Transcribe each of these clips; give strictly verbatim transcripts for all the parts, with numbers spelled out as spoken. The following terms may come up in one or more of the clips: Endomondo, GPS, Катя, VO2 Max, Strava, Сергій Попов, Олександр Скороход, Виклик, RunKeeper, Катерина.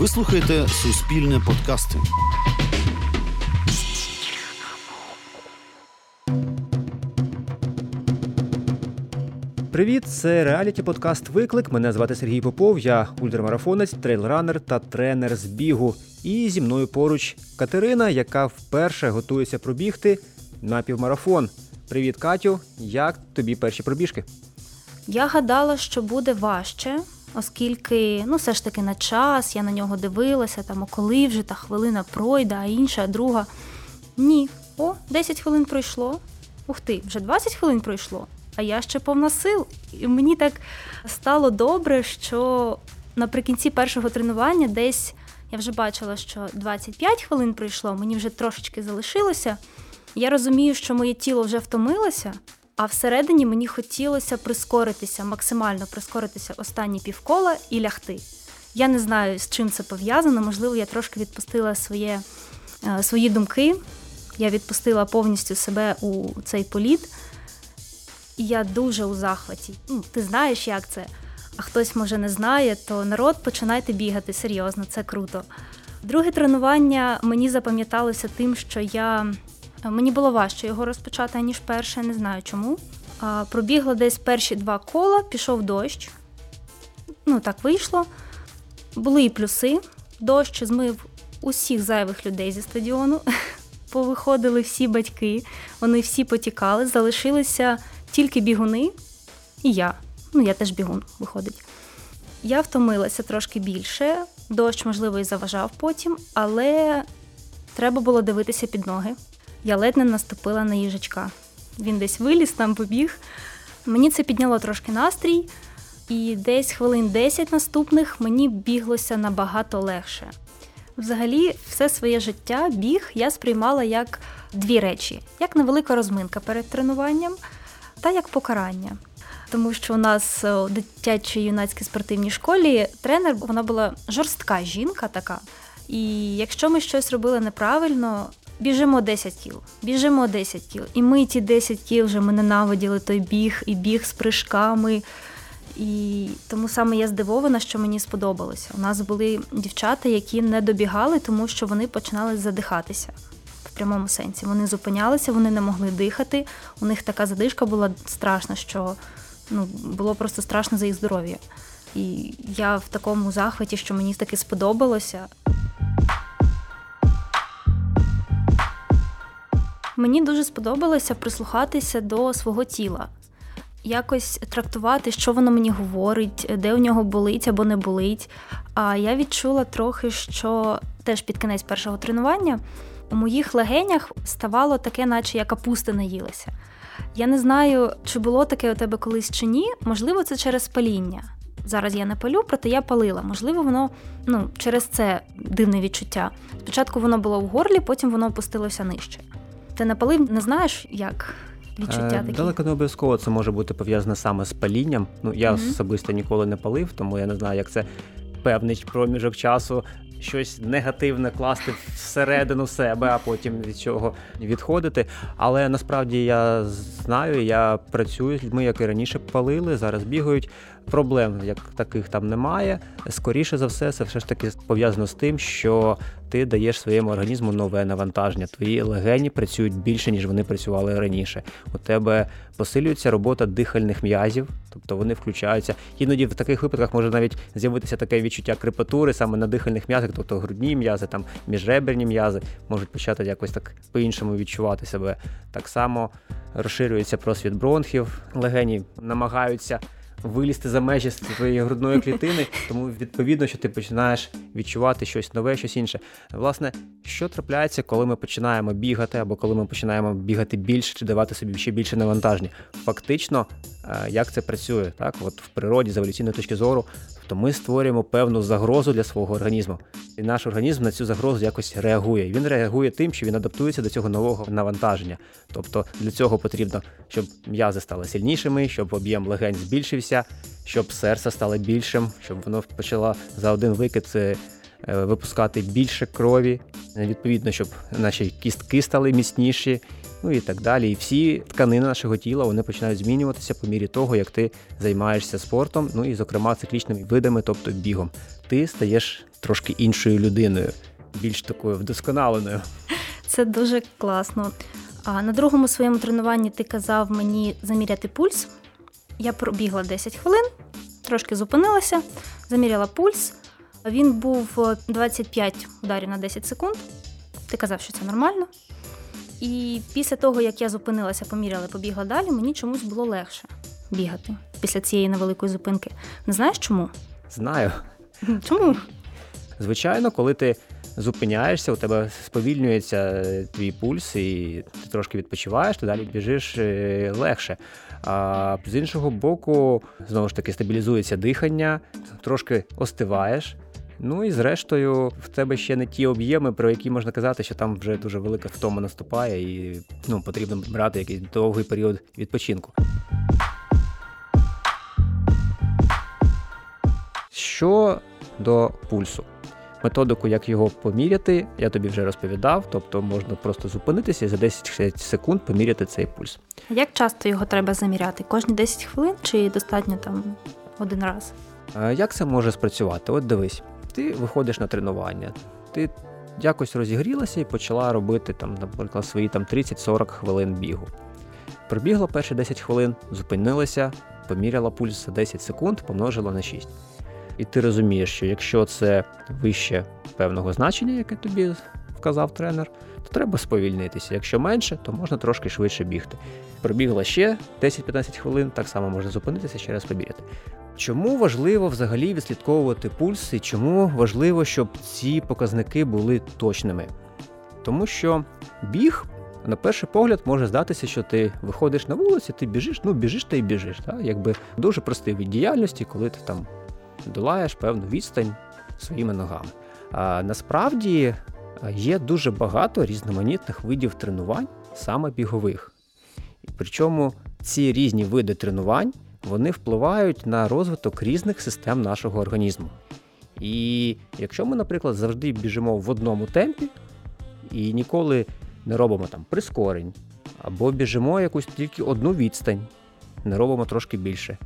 Ви слухаєте Суспільне подкасти. Привіт, це реаліті-подкаст «Виклик». Мене звати Сергій Попов, я ультрамарафонець, трейлранер та тренер з бігу. І зі мною поруч Катерина, яка вперше готується пробігти на півмарафон. Привіт, Катю, як тобі перші пробіжки? Я гадала, що буде важче, оскільки, ну, все ж таки на час, я на нього дивилася, там, коли вже та хвилина пройде, а інша, друга. Ні. О, десять хвилин пройшло. Ух ти, вже двадцять хвилин пройшло. А я ще повна сил. І мені так стало добре, що наприкінці першого тренування десь я вже бачила, що двадцять п'ять хвилин пройшло, мені вже трошечки залишилося. Я розумію, що моє тіло вже втомилося, а всередині мені хотілося прискоритися, максимально прискоритися останні півкола і лягти. Я не знаю, з чим це пов'язано, можливо, я трошки відпустила своє, свої думки, я відпустила повністю себе у цей політ. І я дуже у захваті. Ну, ти знаєш, як це, а хтось, може, не знає, то народ, починайте бігати, серйозно, це круто. Друге тренування мені запам'яталося тим, що я... Мені було важче його розпочати, аніж перше, не знаю чому. А, пробігла десь перші два кола, пішов дощ. Ну, так вийшло. Були і плюси. Дощ змив усіх зайвих людей зі стадіону. Повиходили всі батьки, вони всі потікали, залишилися тільки бігуни і я. Ну, я теж бігун, виходить. Я втомилася трошки більше. Дощ, можливо, і заважав потім, але треба було дивитися під ноги. Я ледь не наступила на їжачка. Він десь виліз, там побіг. Мені це підняло трошки настрій, і десь хвилин десять наступних мені біглося набагато легше. Взагалі, все своє життя біг я сприймала як дві речі. Як невелика розминка перед тренуванням та як покарання. Тому що у нас у дитячій юнацькій спортивній школі тренер, вона була жорстка жінка така. І якщо ми щось робили неправильно, біжимо десять кіл, біжимо десять кіл. І ми ті десять кіл вже ми ненавиділи той біг, і біг з прыжками. І тому саме я здивована, що мені сподобалося. У нас були дівчата, які не добігали, тому що вони починали задихатися в прямому сенсі. Вони зупинялися, вони не могли дихати, у них така задишка була страшна, що ну, було просто страшно за їх здоров'я. І я в такому захваті, що мені таки сподобалося. Мені дуже сподобалося прислухатися до свого тіла, якось трактувати, що воно мені говорить, де у нього болить або не болить. А я відчула трохи, що теж під кінець першого тренування у моїх легенях ставало таке, наче я капусти наїлася. Я не знаю, чи було таке у тебе колись чи ні, можливо, це через паління. Зараз я не палю, проте я палила. Можливо, воно ну, через це дивне відчуття. Спочатку воно було в горлі, потім воно опустилося нижче. Ти напалив, не знаєш, як відчуття такі? Далеко не обов'язково це може бути пов'язано саме з палінням. Ну, я mm-hmm. особисто ніколи не палив, тому я не знаю, як це певний проміжок часу щось негативне класти всередину себе, а потім від чого відходити. Але насправді я знаю, я працюю з людьми, які раніше палили, зараз бігають. Проблем як таких там немає. Скоріше за все, це все ж таки пов'язано з тим, що ти даєш своєму організму нове навантаження. Твої легені працюють більше, ніж вони працювали раніше. У тебе посилюється робота дихальних м'язів, тобто вони включаються. Іноді в таких випадках може навіть з'явитися таке відчуття крепатури саме на дихальних м'язах, тобто грудні м'язи, там міжреберні м'язи можуть почати якось так по-іншому відчувати себе. Так само розширюється просвіт бронхів, легені намагаються вилізти за межі своєї грудної клітини, тому відповідно, що ти починаєш відчувати щось нове, щось інше. Власне, що трапляється, коли ми починаємо бігати, або коли ми починаємо бігати більше, чи давати собі ще більше навантаження? Фактично, як це працює, так? От в природі, з еволюційної точки зору, то ми створюємо певну загрозу для свого організму. І наш організм на цю загрозу якось реагує. Він реагує тим, що він адаптується до цього нового навантаження. Тобто для цього потрібно, щоб м'язи стали сильнішими, щоб об'єм легень збільшився, щоб серце стало більшим, щоб воно почало за один викид випускати більше крові. Відповідно, щоб наші кістки стали міцніші. Ну і так далі. І всі тканини нашого тіла, вони починають змінюватися по мірі того, як ти займаєшся спортом, ну і, зокрема, циклічними видами, тобто бігом. Ти стаєш трошки іншою людиною, більш такою вдосконаленою. Це дуже класно. А на другому своєму тренуванні ти казав мені заміряти пульс. Я пробігла десять хвилин, трошки зупинилася, заміряла пульс. Він був двадцять п'ять ударів на десять секунд. Ти казав, що це нормально. І після того, як я зупинилася, поміряла, побігла далі, мені чомусь було легше бігати після цієї невеликої зупинки. Не знаєш чому? Знаю. Чому? Звичайно, коли ти зупиняєшся, у тебе сповільнюється твій пульс, і ти трошки відпочиваєш, ти далі біжиш легше. А з іншого боку, знову ж таки, стабілізується дихання, трошки остиваєш. Ну і зрештою, в тебе ще не ті об'єми, про які можна казати, що там вже дуже велика втома наступає, і ну, потрібно брати якийсь довгий період відпочинку. Що до пульсу. Методику, як його поміряти, я тобі вже розповідав, тобто можна просто зупинитися і за десять секунд поміряти цей пульс. Як часто його треба заміряти? Кожні десять хвилин чи достатньо там один раз? Як це може спрацювати? От дивись, ти виходиш на тренування, ти якось розігрілася і почала робити, там, наприклад, свої там, тридцять-сорок хвилин бігу. Пробігла перші десять хвилин, зупинилася, поміряла пульс за десять секунд, помножила на шість. І ти розумієш, що якщо це вище певного значення, яке тобі вказав тренер, то треба сповільнитися. Якщо менше, то можна трошки швидше бігти. Пробігла ще десять-п'ятнадцять хвилин, так само можна зупинитися, ще раз поміряти. Чому важливо взагалі відслідковувати пульс і чому важливо, щоб ці показники були точними? Тому що біг, на перший погляд, може здатися, що ти виходиш на вулицю, ти біжиш, ну біжиш та й біжиш. Так? Якби дуже простий від діяльності, коли ти там долаєш певну відстань своїми ногами. А насправді є дуже багато різноманітних видів тренувань, саме бігових. Причому ці різні види тренувань, вони впливають на розвиток різних систем нашого організму. І якщо ми, наприклад, завжди біжимо в одному темпі і ніколи не робимо там прискорень, або біжимо якусь тільки одну відстань, не робимо трошки більше,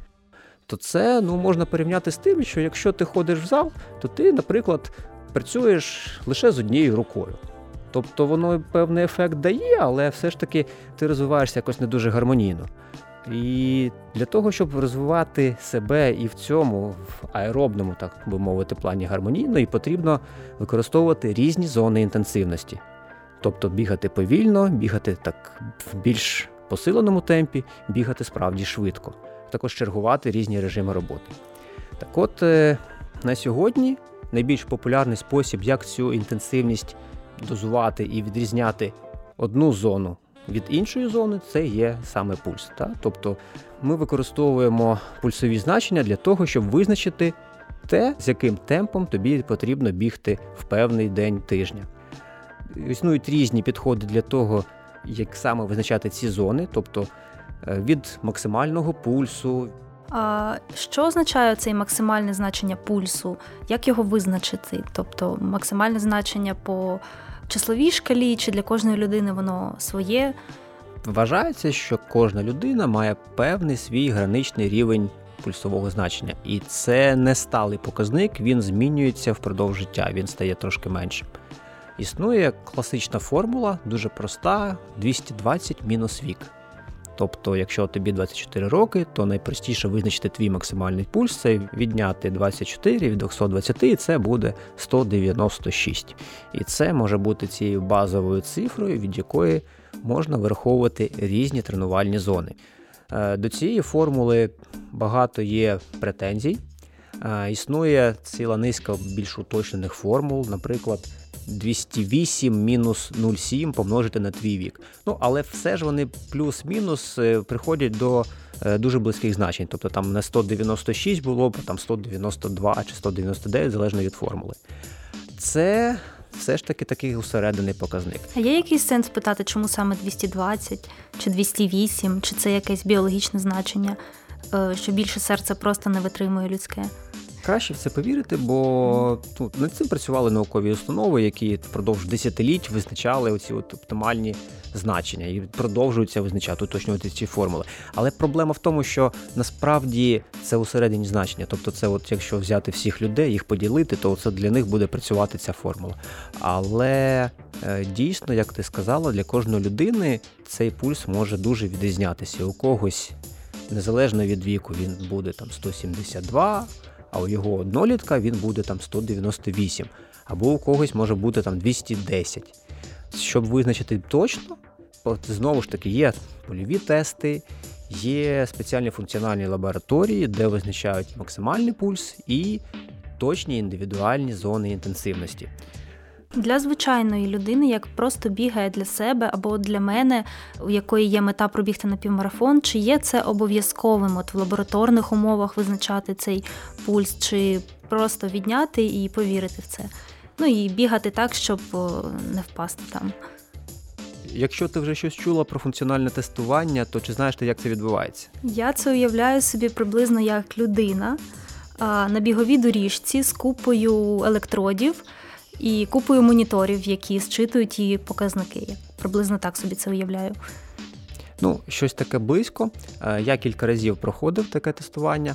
то це ну, можна порівняти з тим, що якщо ти ходиш в зал, то ти, наприклад, працюєш лише з однією рукою. Тобто воно певний ефект дає, але все ж таки ти розвиваєшся якось не дуже гармонійно. І для того, щоб розвивати себе і в цьому, в аеробному, так би мовити, плані гармонійно, і потрібно використовувати різні зони інтенсивності. Тобто бігати повільно, бігати так в більш посиленому темпі, бігати справді швидко. Також чергувати різні режими роботи. Так от, на сьогодні найбільш популярний спосіб, як цю інтенсивність дозувати і відрізняти одну зону від іншої зони, це є саме пульс. Так? Тобто ми використовуємо пульсові значення для того, щоб визначити те, з яким темпом тобі потрібно бігти в певний день тижня. Існують різні підходи для того, як саме визначати ці зони, тобто від максимального пульсу. А що означає це максимальне значення пульсу? Як його визначити? Тобто максимальне значення по числовій шкалі, чи для кожної людини воно своє? Вважається, що кожна людина має певний свій граничний рівень пульсового значення. І це не сталий показник, він змінюється впродовж життя, він стає трошки меншим. Існує класична формула, дуже проста, двісті двадцять мінус вік. Тобто, якщо тобі двадцять чотири роки, то найпростіше визначити твій максимальний пульс – це відняти двадцять чотири від двісті двадцять, і це буде сто дев'яносто шість. І це може бути цією базовою цифрою, від якої можна враховувати різні тренувальні зони. До цієї формули багато є претензій. Існує ціла низка більш уточнених формул, наприклад, двісті вісім мінус нуль сім помножити на твій вік. Ну, але все ж вони плюс-мінус приходять до дуже близьких значень. Тобто там на сто дев'яносто шість було б, там сто дев'яносто два чи сто дев'яносто дев'ять, залежно від формули. Це все ж таки такий усерединий показник. А є якийсь сенс питати, чому саме двісті двадцять чи двісті вісім, чи це якесь біологічне значення, що більше серце просто не витримує людське? краще в це повірити, бо тут над цим працювали наукові установи, які впродовж десятиліть визначали оці от оптимальні значення і продовжуються визначати, уточнювати ці формули. Але проблема в тому, що насправді це усередині значення. Тобто це от якщо взяти всіх людей, їх поділити, то це для них буде працювати ця формула. Але дійсно, як ти сказала, для кожної людини цей пульс може дуже відрізнятися. У когось, незалежно від віку, він буде там сто сімдесят два, а у його однолітка він буде там сто дев'яносто вісім, або у когось може бути там двісті десять. Щоб визначити точно, знову ж таки, є польові тести, є спеціальні функціональні лабораторії, де визначають максимальний пульс і точні індивідуальні зони інтенсивності. Для звичайної людини, як просто бігає для себе або для мене, у якої є мета пробігти на півмарафон, чи є це обов'язковим от в лабораторних умовах визначати цей пульс, чи просто відняти і повірити в це? Ну і бігати так, щоб не впасти там. Якщо ти вже щось чула про функціональне тестування, то чи знаєш ти, як це відбувається? Я це уявляю собі приблизно як людина на біговій доріжці з купою електродів і купою моніторів, які зчитують її показники. Я приблизно так собі це уявляю. Ну, щось таке близько. Я кілька разів проходив таке тестування.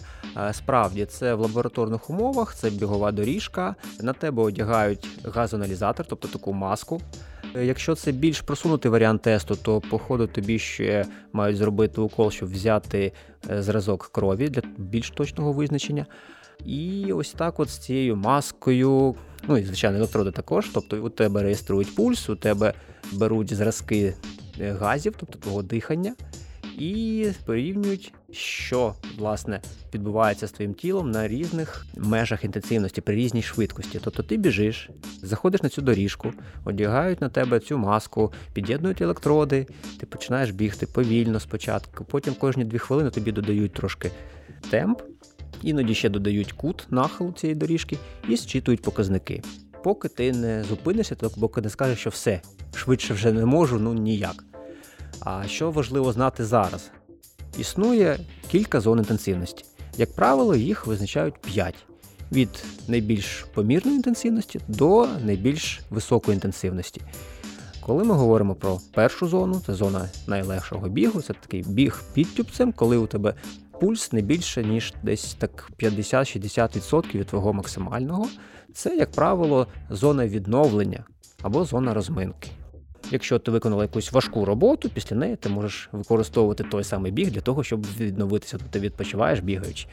Справді, це в лабораторних умовах, це бігова доріжка. На тебе одягають газоаналізатор, тобто таку маску. Якщо це більш просунутий варіант тесту, то, походу, тобі ще мають зробити укол, щоб взяти зразок крові для більш точного визначення. І ось так от з цією маскою, ну і, звичайно, електроди також, тобто у тебе реєструють пульс, у тебе беруть зразки газів, тобто твого дихання, і порівнюють, що, власне, відбувається з твоїм тілом на різних межах інтенсивності, при різній швидкості. Тобто ти біжиш, заходиш на цю доріжку, одягають на тебе цю маску, під'єднують електроди, ти починаєш бігти повільно спочатку, потім кожні дві хвилини тобі додають трошки темп, іноді ще додають кут нахилу цієї доріжки і зчитують показники. Поки ти не зупинишся, поки не скажеш, що все, швидше вже не можу, ну ніяк. А що важливо знати зараз? Існує кілька зон інтенсивності. Як правило, їх визначають п'ять. Від найбільш помірної інтенсивності до найбільш високої інтенсивності. Коли ми говоримо про першу зону, це зона найлегшого бігу, це такий біг під тюбцем, коли у тебе пульс не більше, ніж десь так п'ятдесят-шістдесят відсотків від твого максимального. Це, як правило, зона відновлення або зона розминки. Якщо ти виконала якусь важку роботу, після неї ти можеш використовувати той самий біг для того, щоб відновитися, тобто ти відпочиваєш бігаючи.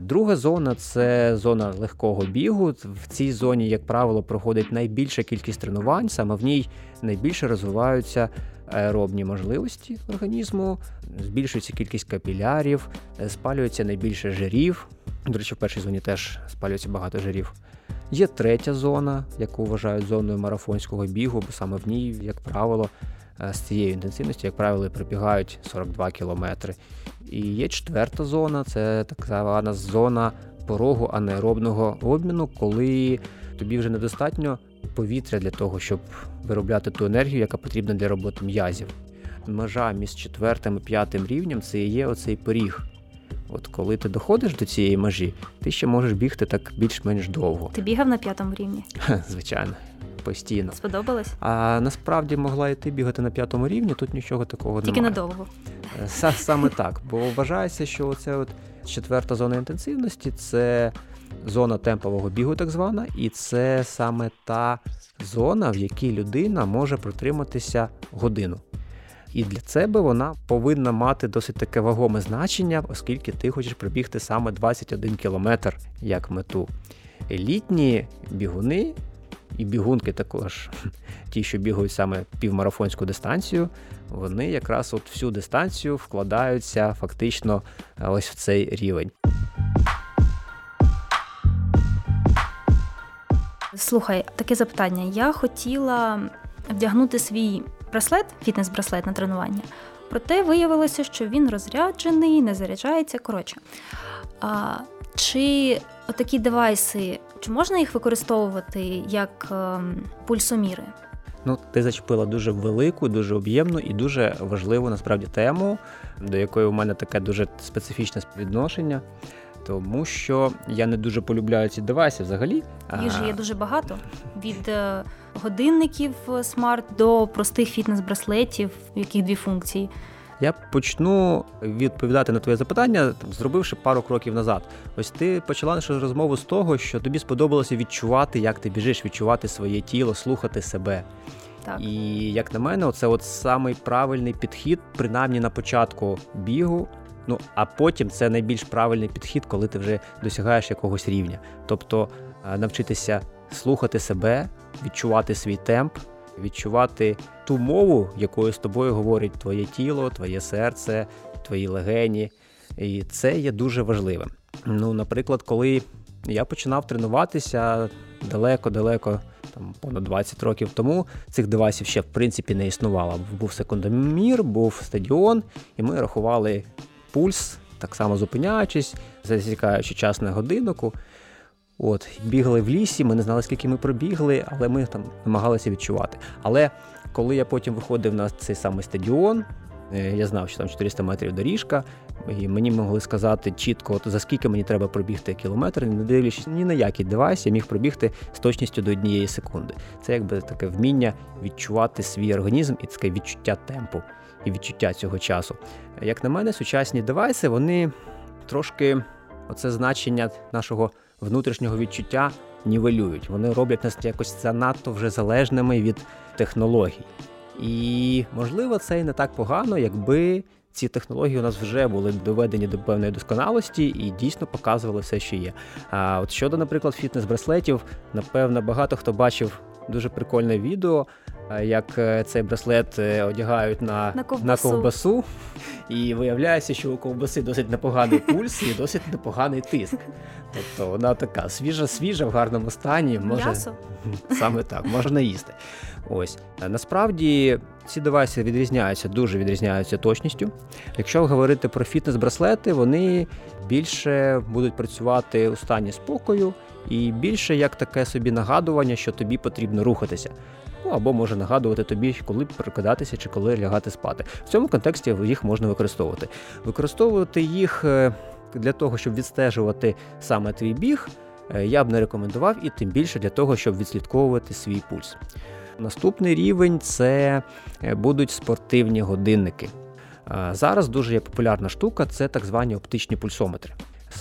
Друга зона – це зона легкого бігу. В цій зоні, як правило, проходить найбільша кількість тренувань, саме в ній найбільше розвиваються аеробні можливості організму, збільшується кількість капілярів, спалюється найбільше жирів. До речі, в першій зоні теж спалюється багато жирів. Є третя зона, яку вважають зоною марафонського бігу, бо саме в ній, як правило, з цією інтенсивністю, як правило, пробігають сорок два кілометри. І є четверта зона, це так звана зона порогу анаеробного обміну, коли тобі вже недостатньо повітря для того, щоб виробляти ту енергію, яка потрібна для роботи м'язів. Межа між четвертим і п'ятим рівнем – це і є оцей поріг. От коли ти доходиш до цієї межі, ти ще можеш бігти так більш-менш довго. Ти бігав на п'ятому рівні? Звичайно, постійно. Сподобалось? А насправді могла і ти бігати на п'ятому рівні, тут нічого такого тільки немає. Тільки недовго. Саме так, бо вважається, що оце от четверта зона інтенсивності – це зона темпового бігу так звана, і це саме та зона, в якій людина може протриматися годину. І для себе вона повинна мати досить таке вагоме значення, оскільки ти хочеш пробігти саме двадцять один кілометр як мету. Елітні бігуни і бігунки також, ті, що бігають саме півмарафонську дистанцію, вони якраз от всю дистанцію вкладаються фактично ось в цей рівень. Слухай, таке запитання. Я хотіла вдягнути свій браслет, фітнес-браслет на тренування, проте виявилося, що він розряджений, не заряджається, коротше. А, чи отакі девайси, чи можна їх використовувати як е, пульсоміри? Ну, ти зачепила дуже велику, дуже об'ємну і дуже важливу, насправді, тему, до якої у мене таке дуже специфічне відношення. тому що я не дуже полюбляю ці девайси взагалі. Їжі є дуже багато. Від годинників смарт до простих фітнес-браслетів, в яких дві функції. Я почну відповідати на твоє запитання, зробивши пару кроків назад. Ось ти почала нашу розмову з того, що тобі сподобалося відчувати, як ти біжиш, відчувати своє тіло, слухати себе. Так. І, як на мене, це от самий правильний підхід, принаймні на початку бігу. Ну, а потім це найбільш правильний підхід, коли ти вже досягаєш якогось рівня. Тобто навчитися слухати себе, відчувати свій темп, відчувати ту мову, якою з тобою говорить твоє тіло, твоє серце, твої легені. І це є дуже важливим. Ну, наприклад, коли я починав тренуватися далеко-далеко, там, понад двадцять років тому, цих девайсів ще, в принципі, не існувало. Був секундомір, був стадіон, і ми рахували пульс, так само зупиняючись, засікаючи час на годиннику. От, бігли в лісі, ми не знали, скільки ми пробігли, але ми там намагалися відчувати. Але коли я потім виходив на цей самий стадіон, я знав, що там чотириста метрів доріжка, і мені могли сказати чітко, от, за скільки мені треба пробігти кілометр, не дивлячись ні на який девайс, я міг пробігти з точністю до однієї секунди. Це якби таке вміння відчувати свій організм і таке відчуття темпу і відчуття цього часу. Як на мене, сучасні девайси, вони трошки оце значення нашого внутрішнього відчуття нівелюють. Вони роблять нас якось занадто вже залежними від технологій. І, можливо, це і не так погано, якби ці технології у нас вже були доведені до певної досконалості і дійсно показували все, що є. А от щодо, наприклад, фітнес-браслетів, напевно, багато хто бачив дуже прикольне відео, як цей браслет одягають на, на, ковбасу. на ковбасу, і виявляється, що у ковбаси досить непоганий пульс і досить непоганий тиск. Тобто вона така свіжа-свіжа, в гарному стані, може м'ясо. Саме так, можна їсти. Ось. Насправді ці девайси відрізняються, дуже відрізняються точністю. Якщо говорити про фітнес-браслети, вони більше будуть працювати у стані спокою і більше як таке собі нагадування, що тобі потрібно рухатися. Ну, або може нагадувати тобі, коли прокидатися чи коли лягати спати. В цьому контексті їх можна використовувати. Використовувати їх для того, щоб відстежувати саме твій біг, я б не рекомендував, і тим більше для того, щоб відслідковувати свій пульс. Наступний рівень – це будуть спортивні годинники. Зараз дуже є популярна штука – це так звані оптичні пульсометри.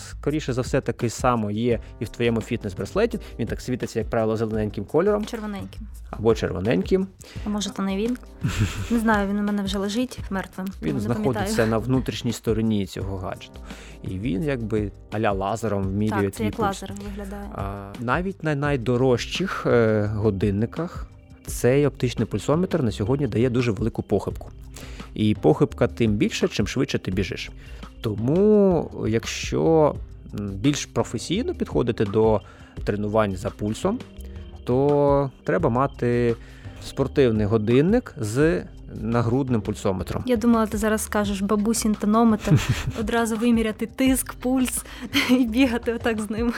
Скоріше за все, такий само є і в твоєму фітнес-браслеті. Він так світиться, як правило, зелененьким кольором. Червоненьким. Або червоненьким. А може, то не він? Не знаю, він у мене вже лежить мертвим. Він знаходиться на внутрішній стороні цього гаджету. І він якби а-ля лазером вмірює твій пульс. Так, це як лазер виглядає. А, навіть на найдорожчих е- годинниках цей оптичний пульсометр на сьогодні дає дуже велику похибку. І похибка тим більше, чим швидше ти біжиш. Тому, якщо більш професійно підходити до тренувань за пульсом, то треба мати спортивний годинник з нагрудним пульсометром. Я думала, ти зараз скажеш бабусін тонометр, одразу виміряти тиск, пульс і бігати отак з ним.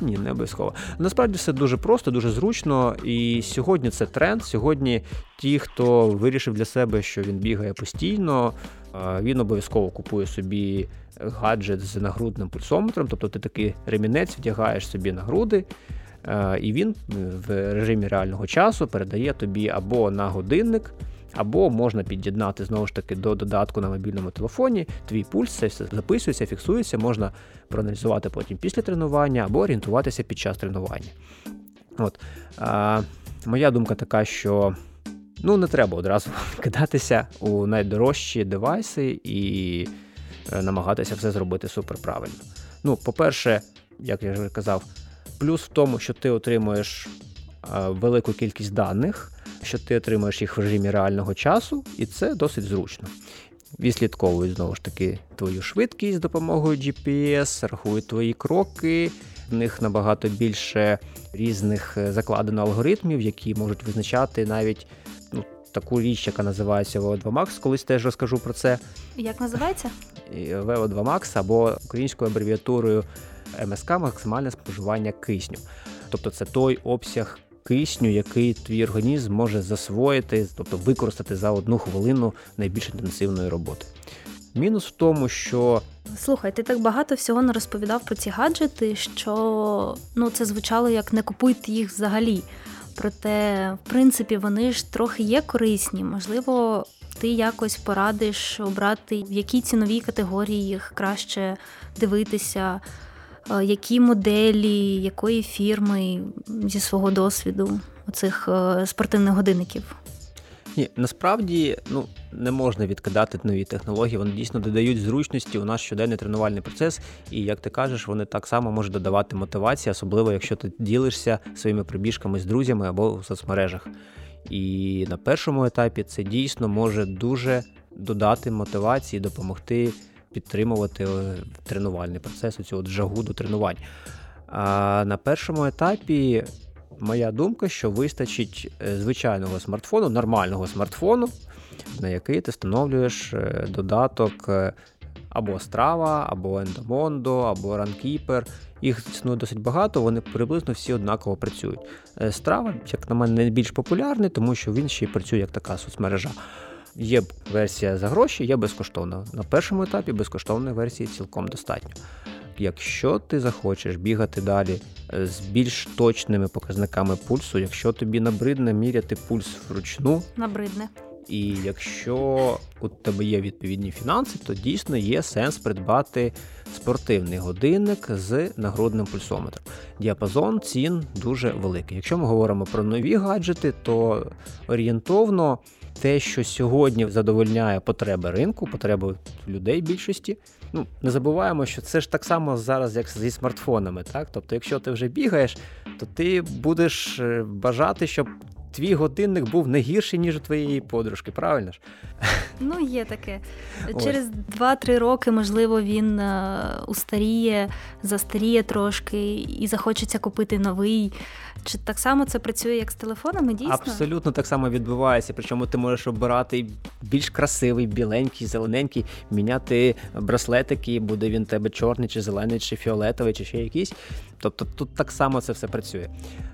Ні, не обов'язково. Насправді все дуже просто, дуже зручно, і сьогодні це тренд. Сьогодні ті, хто вирішив для себе, що він бігає постійно, він обов'язково купує собі гаджет з нагрудним пульсометром, тобто ти такий ремінець вдягаєш собі на груди, і він в режимі реального часу передає тобі або на годинник, або можна під'єднати, знову ж таки, до додатку на мобільному телефоні. Твій пульс, це все записується, фіксується, можна проаналізувати потім після тренування або орієнтуватися під час тренування. От. А, моя думка така, що ну, не треба одразу кидатися у найдорожчі девайси і намагатися все зробити суперправильно. Ну, по-перше, як я вже казав, плюс в тому, що ти отримуєш велику кількість даних, що ти отримуєш їх в режимі реального часу, і це досить зручно. Відслідковують, знову ж таки, твою швидкість з допомогою джі пі ес, рахують твої кроки, в них набагато більше різних закладено алгоритмів, які можуть визначати навіть ну, таку річ, яка називається ві о два Макс, колись теж розкажу про це. Як називається? ві о два Макс або українською абревіатурою ем ес ка – максимальне споживання кисню. Тобто це той обсяг кисню, який твій організм може засвоїти, тобто використати за одну хвилину найбільш інтенсивної роботи. Мінус в тому, що... Слухай, ти так багато всього не розповідав про ці гаджети, що ну, це звучало як не купуйте їх взагалі. Проте, в принципі, вони ж трохи є корисні. Можливо, ти якось порадиш обрати, в якій ціновій категорії їх краще дивитися, які моделі, якої фірми зі свого досвіду оцих спортивних годинників. Ні, насправді, ну, не можна відкидати нові технології, вони дійсно додають зручності у наш щоденний тренувальний процес, і, як ти кажеш, вони так само можуть додавати мотивації, особливо якщо ти ділишся своїми пробіжками з друзями або в соцмережах. І на першому етапі це дійсно може дуже додати мотивації, допомогти підтримувати тренувальний процес, оцю от жагу до тренувань. А на першому етапі моя думка, що вистачить звичайного смартфону, нормального смартфону, на який ти встановлюєш додаток або Strava, або Endomondo, або RunKeeper. Їх існує досить багато, вони приблизно всі однаково працюють. Strava, як на мене, найбільш популярний, тому що він ще й працює як така соцмережа. Є версія за гроші, є безкоштовна. На першому етапі безкоштовної версії цілком достатньо. Якщо ти захочеш бігати далі з більш точними показниками пульсу, якщо тобі набридне міряти пульс вручну, набридне. І якщо у тебе є відповідні фінанси, то дійсно є сенс придбати спортивний годинник з нагрудним пульсометром. Діапазон цін дуже великий. Якщо ми говоримо про нові гаджети, то орієнтовно те, що сьогодні задовольняє потреби ринку, потреби людей більшості. Ну, не забуваємо, що це ж так само зараз, як зі смартфонами. Так? Тобто, якщо ти вже бігаєш, то ти будеш бажати, щоб твій годинник був не гірший, ніж у твоєї подружки, правильно ж? Ну, є таке. Через два-три роки, можливо, він устаріє, застаріє трошки і захочеться купити новий. Чи так само це працює, як з телефонами, дійсно? Абсолютно так само відбувається. Причому ти можеш обирати більш красивий, біленький, зелененький, міняти браслетики, буде він тебе чорний, чи зелений, чи фіолетовий, чи ще якийсь. Тобто тут так само це все працює.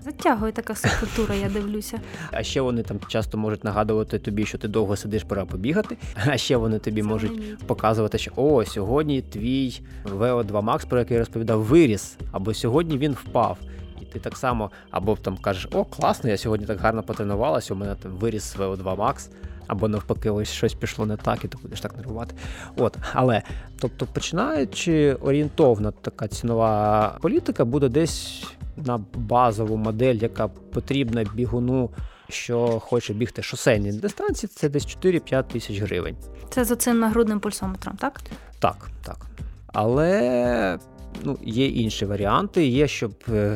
Затягує така субкультура, я дивлюся. А ще вони там часто можуть нагадувати тобі, що ти довго сидиш, пора побігати. А ще вони тобі це можуть мені показувати, що о, сьогодні твій ві о два Макс, про який я розповідав, виріс. Або сьогодні він впав. І ти так само, або там кажеш, о, класно, я сьогодні так гарно потренувалася, у мене там виріс ві о два Макс. Або навпаки, ось щось пішло не так, і ти будеш так нервувати. От, але, тобто, починаючи, орієнтовна така цінова політика буде десь на базову модель, яка потрібна бігуну, що хоче бігти шосейні дистанції, це десь чотири-п'ять тисяч гривень. Це з оцим нагрудним пульсометром, так? Так, так. Але... Ну, є інші варіанти, є, щоб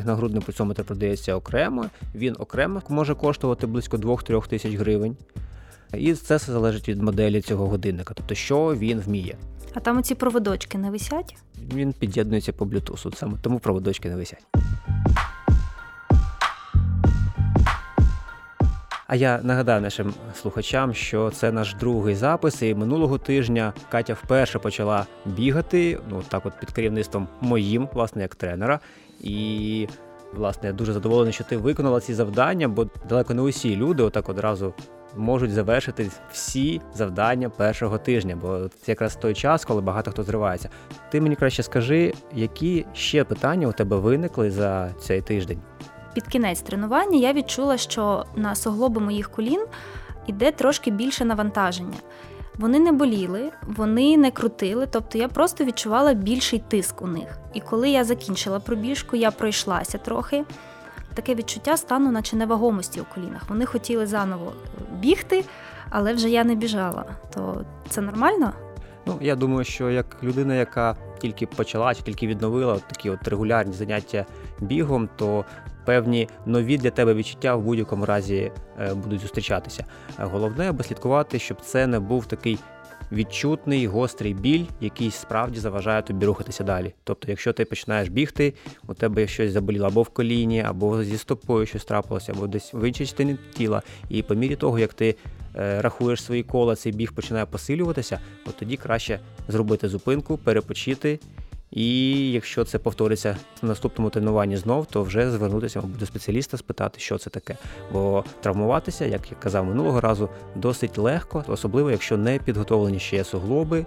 нагрудний пульсометр продається окремо, він окремо може коштувати близько дві-три тисячі гривень. І це все залежить від моделі цього годинника, тобто що він вміє. А там оці проводочки не висять? Він під'єднується по блютусу, саме тому проводочки не висять. А я нагадаю нашим слухачам, що це наш другий запис, і минулого тижня Катя вперше почала бігати, ну так от під керівництвом моїм, власне, як тренера. І, власне, я дуже задоволений, що ти виконала ці завдання, бо далеко не усі люди отак одразу можуть завершити всі завдання першого тижня, бо це якраз той час, коли багато хто зривається. Ти мені краще скажи, які ще питання у тебе виникли за цей тиждень? Під кінець тренування я відчула, що на суглоби моїх колін йде трошки більше навантаження. Вони не боліли, вони не крутили, тобто я просто відчувала більший тиск у них. І коли я закінчила пробіжку, я пройшлася трохи. Таке відчуття стану, наче невагомості у колінах. Вони хотіли заново бігти, але вже я не біжала. То це нормально? Ну, я думаю, що як людина, яка тільки почала чи тільки відновила от такі от регулярні заняття бігом, то певні нові для тебе відчуття в будь-якому разі будуть зустрічатися. Головне, аби слідкувати, щоб це не був такий відчутний, гострий біль, який справді заважає тобі рухатися далі. Тобто, якщо ти починаєш бігти, у тебе щось заболіло або в коліні, або зі стопою щось трапилося, або десь в іншій частині тіла, і по мірі того, як ти рахуєш свої кола, цей біг починає посилюватися, от тоді краще зробити зупинку, перепочити І якщо це повториться в наступному тренуванні знов, то вже звернутися до спеціаліста, спитати, що це таке. Бо травмуватися, як я казав минулого разу, досить легко, особливо якщо не підготовлені ще суглоби,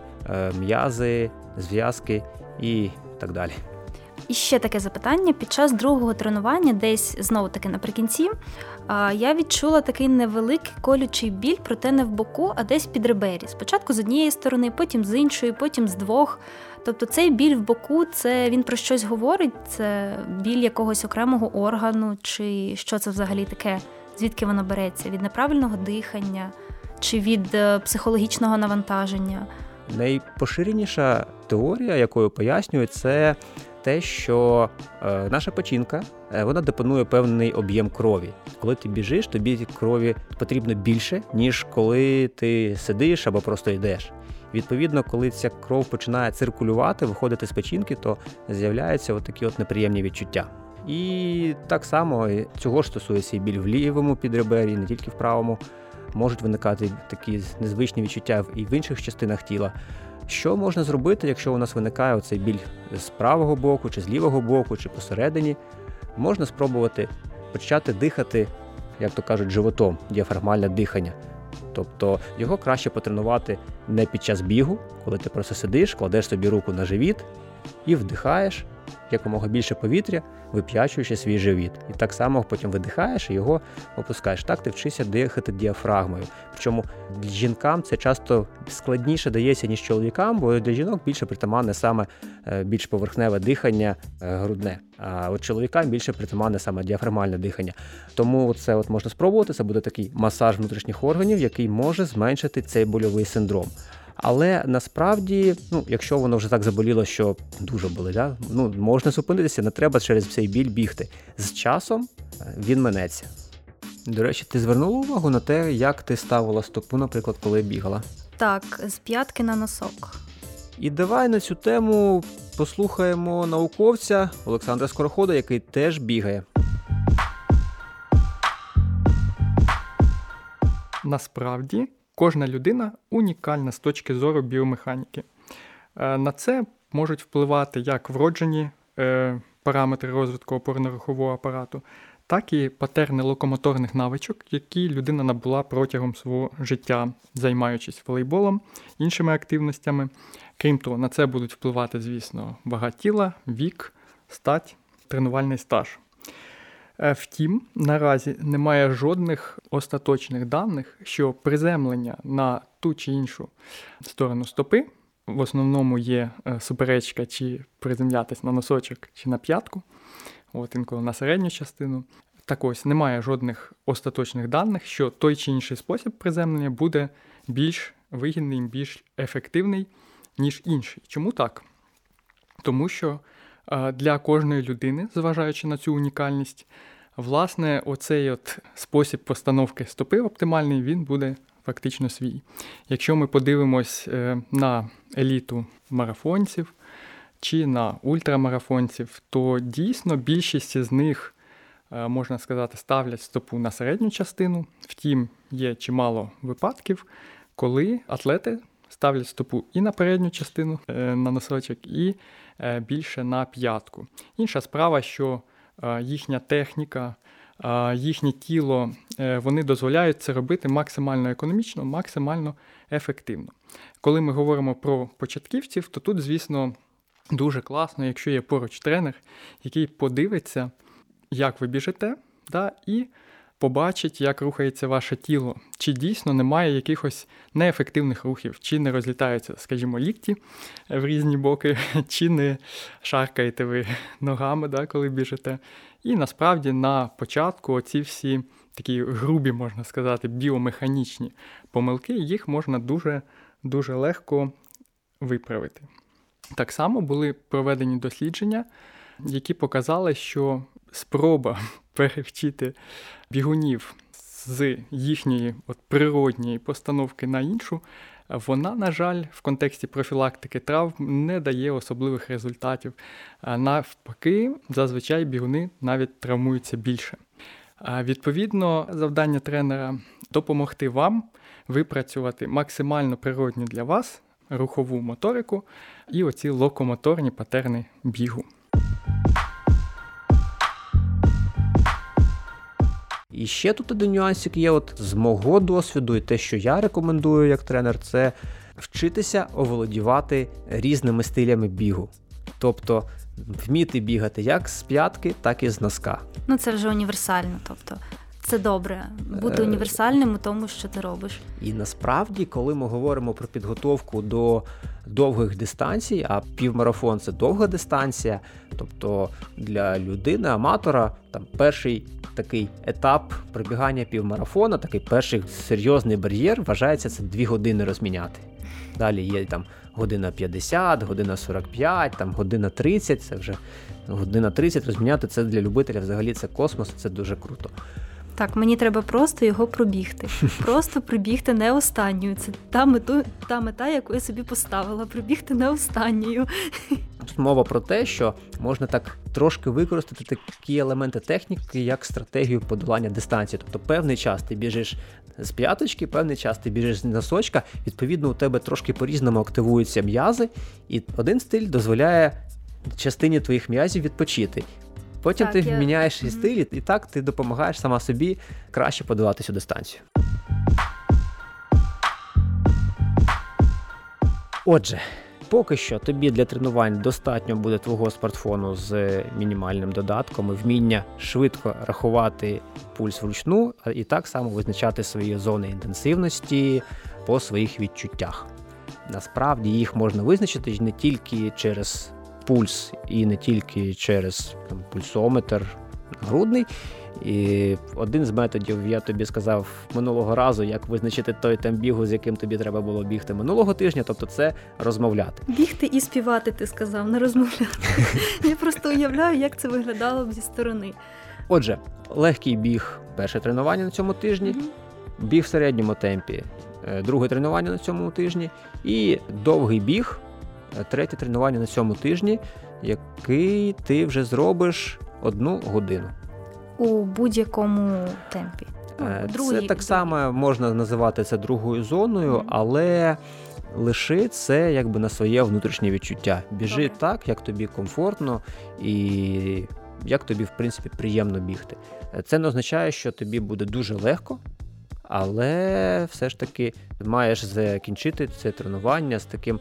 м'язи, зв'язки і так далі. І ще таке запитання. Під час другого тренування, десь знову-таки наприкінці, я відчула такий невеликий колючий біль, проте не в боку, а десь під ребері. Спочатку з однієї сторони, потім з іншої, потім з двох. Тобто цей біль в боку, це він про щось говорить? Це біль якогось окремого органу? Чи що це взагалі таке? Звідки воно береться? Від неправильного дихання? Чи від психологічного навантаження? Найпоширеніша теорія, якою пояснюють, це те, що е, наша печінка, е, вона депонує певний об'єм крові. Коли ти біжиш, тобі крові потрібно більше, ніж коли ти сидиш або просто йдеш. Відповідно, коли ця кров починає циркулювати, виходити з печінки, то з'являються от такі от неприємні відчуття. І так само цього ж стосується і біль в лівому підребер'ї, не тільки в правому. Можуть виникати такі незвичні відчуття і в інших частинах тіла. Що можна зробити, якщо у нас виникає оцей біль з правого боку, чи з лівого боку, чи посередині? Можна спробувати почати дихати, як то кажуть, животом, діафрагмальне дихання. Тобто його краще потренувати не під час бігу, коли ти просто сидиш, кладеш собі руку на живіт і вдихаєш якомога більше повітря, вип'ячуючи свій живіт. І так само потім видихаєш і його опускаєш. Так ти вчишся дихати діафрагмою. Причому жінкам це часто складніше дається, ніж чоловікам, бо для жінок більше притаманне саме більш поверхневе дихання грудне. А от чоловікам більше притаманне саме діафрагмальне дихання. Тому це от можна спробувати, це буде такий масаж внутрішніх органів, який може зменшити цей больовий синдром. Але насправді, ну, якщо воно вже так заболіло, що дуже болить, да? ну, можна зупинитися, не треба через цей біль бігти. З часом він минеться. До речі, ти звернула увагу на те, як ти ставила стопу, наприклад, коли бігала? Так, з п'ятки на носок. І давай на цю тему послухаємо науковця Олександра Скорохода, який теж бігає. Насправді, кожна людина унікальна з точки зору біомеханіки. На це можуть впливати як вроджені параметри розвитку опорно-рухового апарату, так і патерни локомоторних навичок, які людина набула протягом свого життя, займаючись волейболом, іншими активностями. Крім того, на це будуть впливати, звісно, вага тіла, вік, стать, тренувальний стаж. Втім, наразі немає жодних остаточних даних, що приземлення на ту чи іншу сторону стопи, в основному є суперечка, чи приземлятись на носочок, чи на п'ятку, от інколи на середню частину. Так ось, немає жодних остаточних даних, що той чи інший спосіб приземлення буде більш вигідний, більш ефективний, ніж інший. Чому так? Тому що для кожної людини, зважаючи на цю унікальність, власне, оцей от спосіб постановки стопи оптимальний, він буде фактично свій. Якщо ми подивимось на еліту марафонців чи на ультрамарафонців, то дійсно більшість з них, можна сказати, ставлять стопу на середню частину. Втім, є чимало випадків, коли атлети ставлять стопу і на передню частину, на носочок, і більше на п'ятку. Інша справа, що їхня техніка, їхнє тіло, вони дозволяють це робити максимально економічно, максимально ефективно. Коли ми говоримо про початківців, то тут, звісно, дуже класно, якщо є поруч тренер, який подивиться, як ви біжите, да, і побачить, як рухається ваше тіло, чи дійсно немає якихось неефективних рухів, чи не розлітаються, скажімо, лікті в різні боки, чи не шаркаєте ви ногами, да, коли біжите. І насправді на початку оці всі такі грубі, можна сказати, біомеханічні помилки, їх можна дуже-дуже легко виправити. Так само були проведені дослідження, які показали, що спроба перевчити бігунів з їхньої от природньої постановки на іншу, вона, на жаль, в контексті профілактики травм не дає особливих результатів. Навпаки, зазвичай бігуни навіть травмуються більше. Відповідно, завдання тренера – допомогти вам випрацювати максимально природні для вас рухову моторику і оці локомоторні патерни бігу. І ще тут один нюансик є, от з мого досвіду, і те, що я рекомендую як тренер, це вчитися оволодівати різними стилями бігу. Тобто вміти бігати як з п'ятки, так і з носка. Ну це вже універсально, тобто це добре, бути універсальним у тому, що ти робиш. І насправді, коли ми говоримо про підготовку до довгих дистанцій, а півмарафон – це довга дистанція, тобто для людини-аматора там перший такий етап пробігання півмарафона, такий перший серйозний бар'єр, вважається це дві години розміняти. Далі є там година п'ятдесят, година сорок п'ять, там година тридцять, це вже година тридцять розміняти, це для любителя взагалі це космос, це дуже круто. Так, мені треба просто його пробігти. Просто пробігти не останньою. Це та, мету, та мета, яку я собі поставила. Пробігти не останньою. Тут мова про те, що можна так трошки використати такі елементи техніки, як стратегію подолання дистанції. Тобто певний час ти біжиш з п'яточки, певний час ти біжиш з носочка. Відповідно, у тебе трошки по-різному активуються м'язи. І один стиль дозволяє частині твоїх м'язів відпочити. Потім так, ти я... міняєш і стиль, mm-hmm. і так ти допомагаєш сама собі краще подолати цю дистанцію. Отже, поки що тобі для тренувань достатньо буде твого смартфону з мінімальним додатком і вміння швидко рахувати пульс вручну і так само визначати свої зони інтенсивності по своїх відчуттях. Насправді їх можна визначити не тільки через пульс і не тільки через там, пульсометр грудний. І один з методів, я тобі сказав минулого разу, як визначити той темп бігу, з яким тобі треба було бігти минулого тижня, тобто це розмовляти. Бігти і співати, ти сказав, не розмовляти. Я просто уявляю, як це виглядало б зі сторони. Отже, легкий біг, перше тренування на цьому тижні, біг в середньому темпі, друге тренування на цьому тижні і довгий біг, третє тренування на цьому тижні, який ти вже зробиш одну годину. У будь-якому темпі. Це так само можна називати це другою зоною, але лиши це якби на своє внутрішнє відчуття. Біжи okay. так, як тобі комфортно і як тобі, в принципі, приємно бігти. Це не означає, що тобі буде дуже легко, але все ж таки маєш закінчити це тренування з таким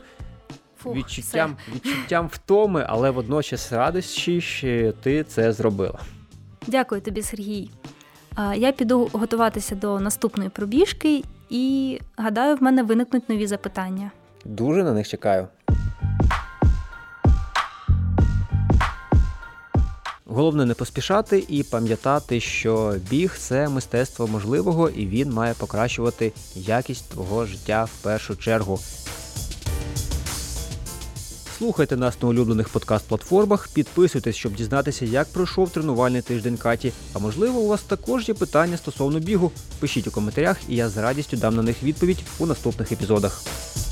Відчуттям, відчуттям втоми, але водночас радості, що ти це зробила. Дякую тобі, Сергій. Я піду готуватися до наступної пробіжки і, гадаю, в мене виникнуть нові запитання. Дуже на них чекаю. Головне не поспішати і пам'ятати, що біг – це мистецтво можливого і він має покращувати якість твого життя в першу чергу. Слухайте нас на улюблених подкаст-платформах, підписуйтесь, щоб дізнатися, як пройшов тренувальний тиждень Каті. А можливо, у вас також є питання стосовно бігу. Пишіть у коментарях, і я з радістю дам на них відповідь у наступних епізодах.